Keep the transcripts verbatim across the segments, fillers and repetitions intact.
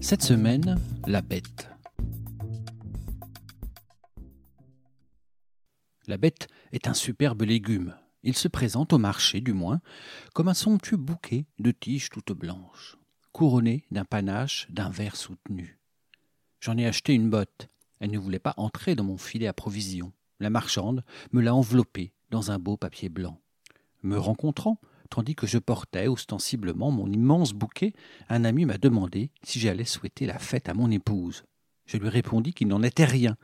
Cette semaine, la bête. La bête est un superbe légume. Il se présente au marché, du moins, comme un somptueux bouquet de tiges toutes blanches, couronné d'un panache d'un vert soutenu. J'en ai acheté une botte. Elle ne voulait pas entrer dans mon filet à provisions. La marchande me l'a enveloppée dans un beau papier blanc. Me rencontrant, tandis que je portais ostensiblement mon immense bouquet, un ami m'a demandé si j'allais souhaiter la fête à mon épouse. Je lui répondis qu'il n'en était rien.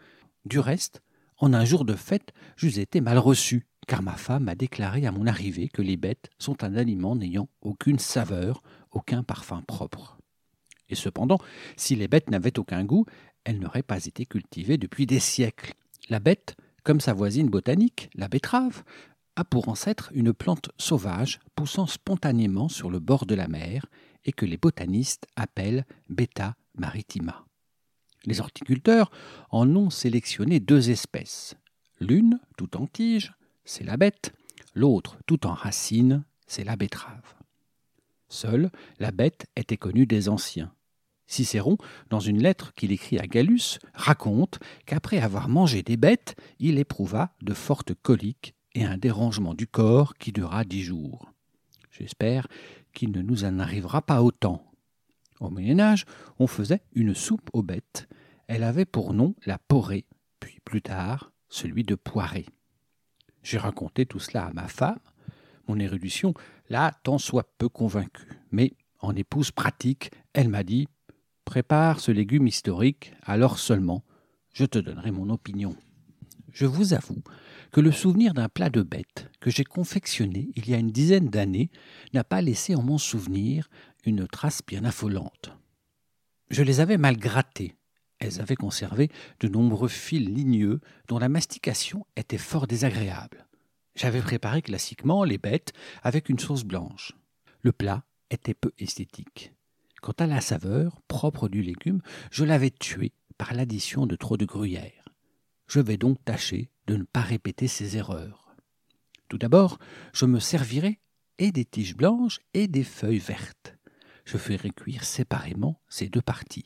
Du reste, en un jour de fête, j'eus été mal reçu, car ma femme a déclaré à mon arrivée que les bêtes sont un aliment n'ayant aucune saveur, aucun parfum propre. Et cependant, si les bêtes n'avaient aucun goût, elles n'auraient pas été cultivées depuis des siècles. La bête, comme sa voisine botanique, la betterave, a pour ancêtre une plante sauvage poussant spontanément sur le bord de la mer et que les botanistes appellent Beta maritima. Les horticulteurs en ont sélectionné deux espèces. L'une, tout en tige, c'est la bête. L'autre, tout en racine, c'est la betterave. Seule, la bête était connue des anciens. Cicéron, dans une lettre qu'il écrit à Gallus, raconte qu'après avoir mangé des bêtes, il éprouva de fortes coliques et un dérangement du corps qui durera dix jours. J'espère qu'il ne nous en arrivera pas autant. Au Moyen-Âge, on faisait une soupe aux bêtes. Elle avait pour nom la porée, puis plus tard, celui de poirée. J'ai raconté tout cela à ma femme. Mon érudition l'a tant soit peu convaincue. Mais, en épouse pratique, elle m'a dit « Prépare ce légume historique, alors seulement, je te donnerai mon opinion. » Je vous avoue que le souvenir d'un plat de bête que j'ai confectionné il y a une dizaine d'années n'a pas laissé en mon souvenir une trace bien affolante. Je les avais mal grattées. Elles avaient conservé de nombreux fils ligneux dont la mastication était fort désagréable. J'avais préparé classiquement les bêtes avec une sauce blanche. Le plat était peu esthétique. Quant à la saveur propre du légume, je l'avais tué par l'addition de trop de gruyère. Je vais donc tâcher de ne pas répéter ces erreurs. Tout d'abord, je me servirai et des tiges blanches et des feuilles vertes. Je ferai cuire séparément ces deux parties.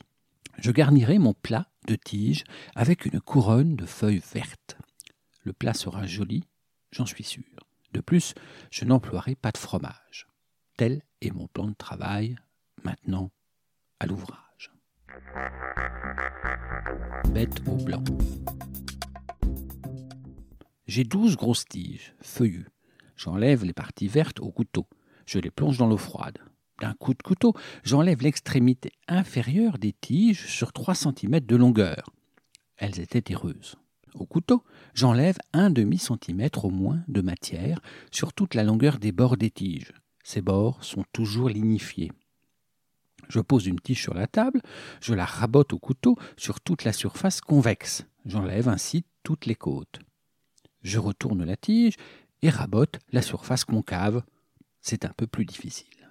Je garnirai mon plat de tiges avec une couronne de feuilles vertes. Le plat sera joli, j'en suis sûr. De plus, je n'emploierai pas de fromage. Tel est mon plan de travail. Maintenant, à l'ouvrage. Bête au blanc. J'ai douze grosses tiges, feuillues. J'enlève les parties vertes au couteau. Je les plonge dans l'eau froide. D'un coup de couteau, j'enlève l'extrémité inférieure des tiges sur trois centimètres de longueur. Elles étaient héreuses. Au couteau, j'enlève un demi-centimètre au moins de matière sur toute la longueur des bords des tiges. Ces bords sont toujours lignifiés. Je pose une tige sur la table, je la rabote au couteau sur toute la surface convexe. J'enlève ainsi toutes les côtes. Je retourne la tige et rabote la surface concave. C'est un peu plus difficile.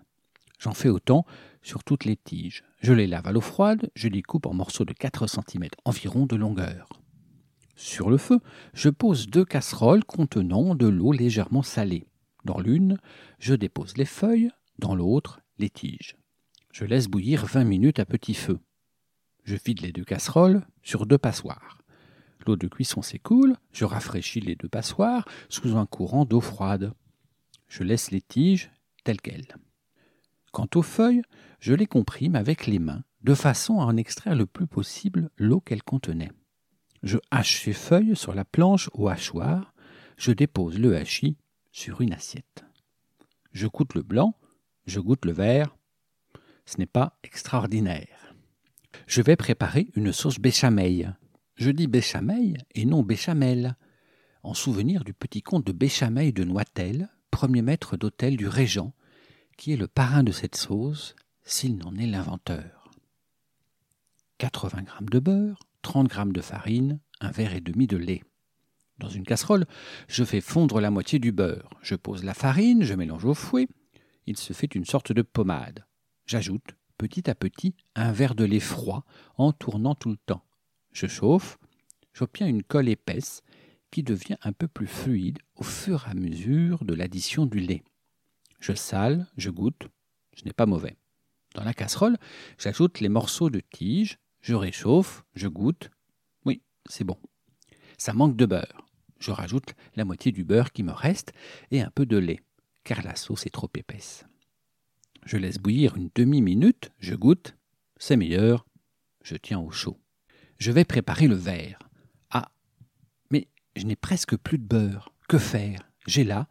J'en fais autant sur toutes les tiges. Je les lave à l'eau froide, je les coupe en morceaux de quatre centimètres environ de longueur. Sur le feu, je pose deux casseroles contenant de l'eau légèrement salée. Dans l'une, je dépose les feuilles, dans l'autre, les tiges. Je laisse bouillir vingt minutes à petit feu. Je vide les deux casseroles sur deux passoires. L'eau de cuisson s'écoule, je rafraîchis les deux passoires sous un courant d'eau froide. Je laisse les tiges telles quelles. Quant aux feuilles, je les comprime avec les mains, de façon à en extraire le plus possible l'eau qu'elles contenaient. Je hache ces feuilles sur la planche au hachoir, je dépose le hachis sur une assiette. Je goûte le blanc, je goûte le vert. Ce n'est pas extraordinaire. Je vais préparer une sauce béchameille. Je dis béchameille et non béchamel, en souvenir du petit comte de béchameille de Noitel, premier maître d'hôtel du Régent, qui est le parrain de cette sauce, s'il n'en est l'inventeur. quatre-vingts grammes de beurre, trente grammes de farine, un verre et demi de lait. Dans une casserole, je fais fondre la moitié du beurre. Je pose la farine, je mélange au fouet. Il se fait une sorte de pommade. J'ajoute, petit à petit, un verre de lait froid en tournant tout le temps. Je chauffe, j'obtiens une colle épaisse qui devient un peu plus fluide au fur et à mesure de l'addition du lait. Je sale, je goûte, ce n'est pas mauvais. Dans la casserole, j'ajoute les morceaux de tige, je réchauffe, je goûte. Oui, c'est bon. Ça manque de beurre. Je rajoute la moitié du beurre qui me reste et un peu de lait, car la sauce est trop épaisse. Je laisse bouillir une demi-minute, je goûte, c'est meilleur, je tiens au chaud. Je vais préparer le verre. Ah, mais je n'ai presque plus de beurre. Que faire ? J'ai là,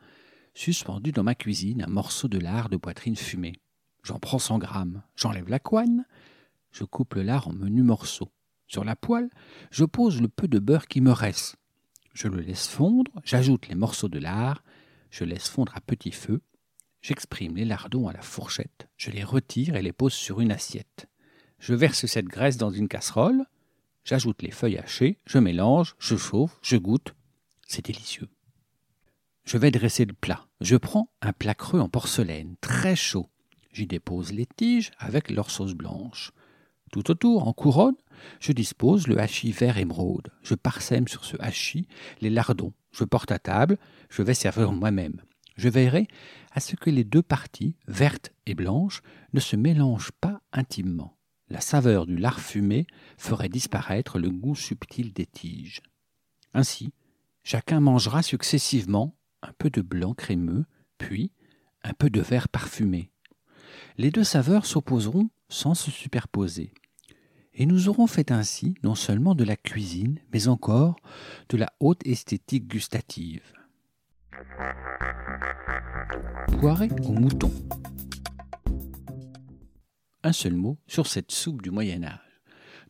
suspendu dans ma cuisine, un morceau de lard de poitrine fumée. J'en prends cent grammes, j'enlève la couenne, je coupe le lard en menus morceaux. Sur la poêle, je pose le peu de beurre qui me reste. Je le laisse fondre, j'ajoute les morceaux de lard, je laisse fondre à petit feu. J'exprime les lardons à la fourchette, je les retire et les pose sur une assiette. Je verse cette graisse dans une casserole, j'ajoute les feuilles hachées, je mélange, je chauffe, je goûte. C'est délicieux. Je vais dresser le plat. Je prends un plat creux en porcelaine, très chaud. J'y dépose les tiges avec leur sauce blanche. Tout autour, en couronne, je dispose le hachis vert émeraude. Je parsème sur ce hachis les lardons. Je porte à table, je vais servir moi-même. Je veillerai à ce que les deux parties, vertes et blanches, ne se mélangent pas intimement. La saveur du lard fumé ferait disparaître le goût subtil des tiges. Ainsi, chacun mangera successivement un peu de blanc crémeux, puis un peu de vert parfumé. Les deux saveurs s'opposeront sans se superposer. Et nous aurons fait ainsi non seulement de la cuisine, mais encore de la haute esthétique gustative. Poirée au mouton. Un seul mot sur cette soupe du Moyen-Âge.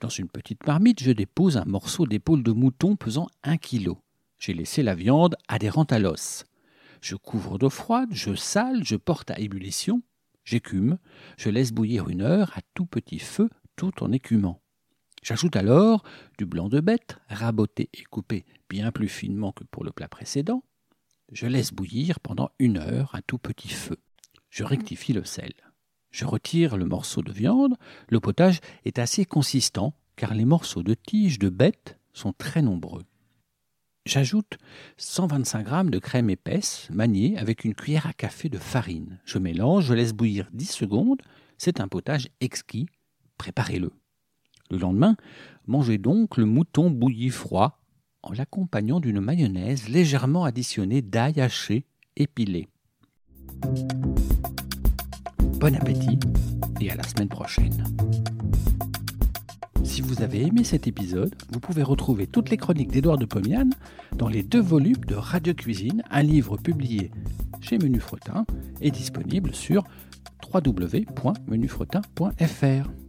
Dans une petite marmite, je dépose un morceau d'épaule de mouton pesant un kilo. J'ai laissé la viande adhérente à l'os. Je couvre d'eau froide, je sale, je porte à ébullition, j'écume, je laisse bouillir une heure à tout petit feu, tout en écumant. J'ajoute alors du blanc de bête, raboté et coupé bien plus finement que pour le plat précédent. Je laisse bouillir pendant une heure à tout petit feu. Je rectifie le sel. Je retire le morceau de viande. Le potage est assez consistant car les morceaux de tige de bête sont très nombreux. J'ajoute cent vingt-cinq grammes de crème épaisse maniée avec une cuillère à café de farine. Je mélange, je laisse bouillir dix secondes. C'est un potage exquis. Préparez-le. Le lendemain, mangez donc le mouton bouilli froid en l'accompagnant d'une mayonnaise légèrement additionnée d'ail haché épilé. Bon appétit et à la semaine prochaine. Si vous avez aimé cet épisode, vous pouvez retrouver toutes les chroniques d'Édouard de Pomiane dans les deux volumes de Radio Cuisine, un livre publié chez Menufretin et disponible sur w w w point menufretin point f r.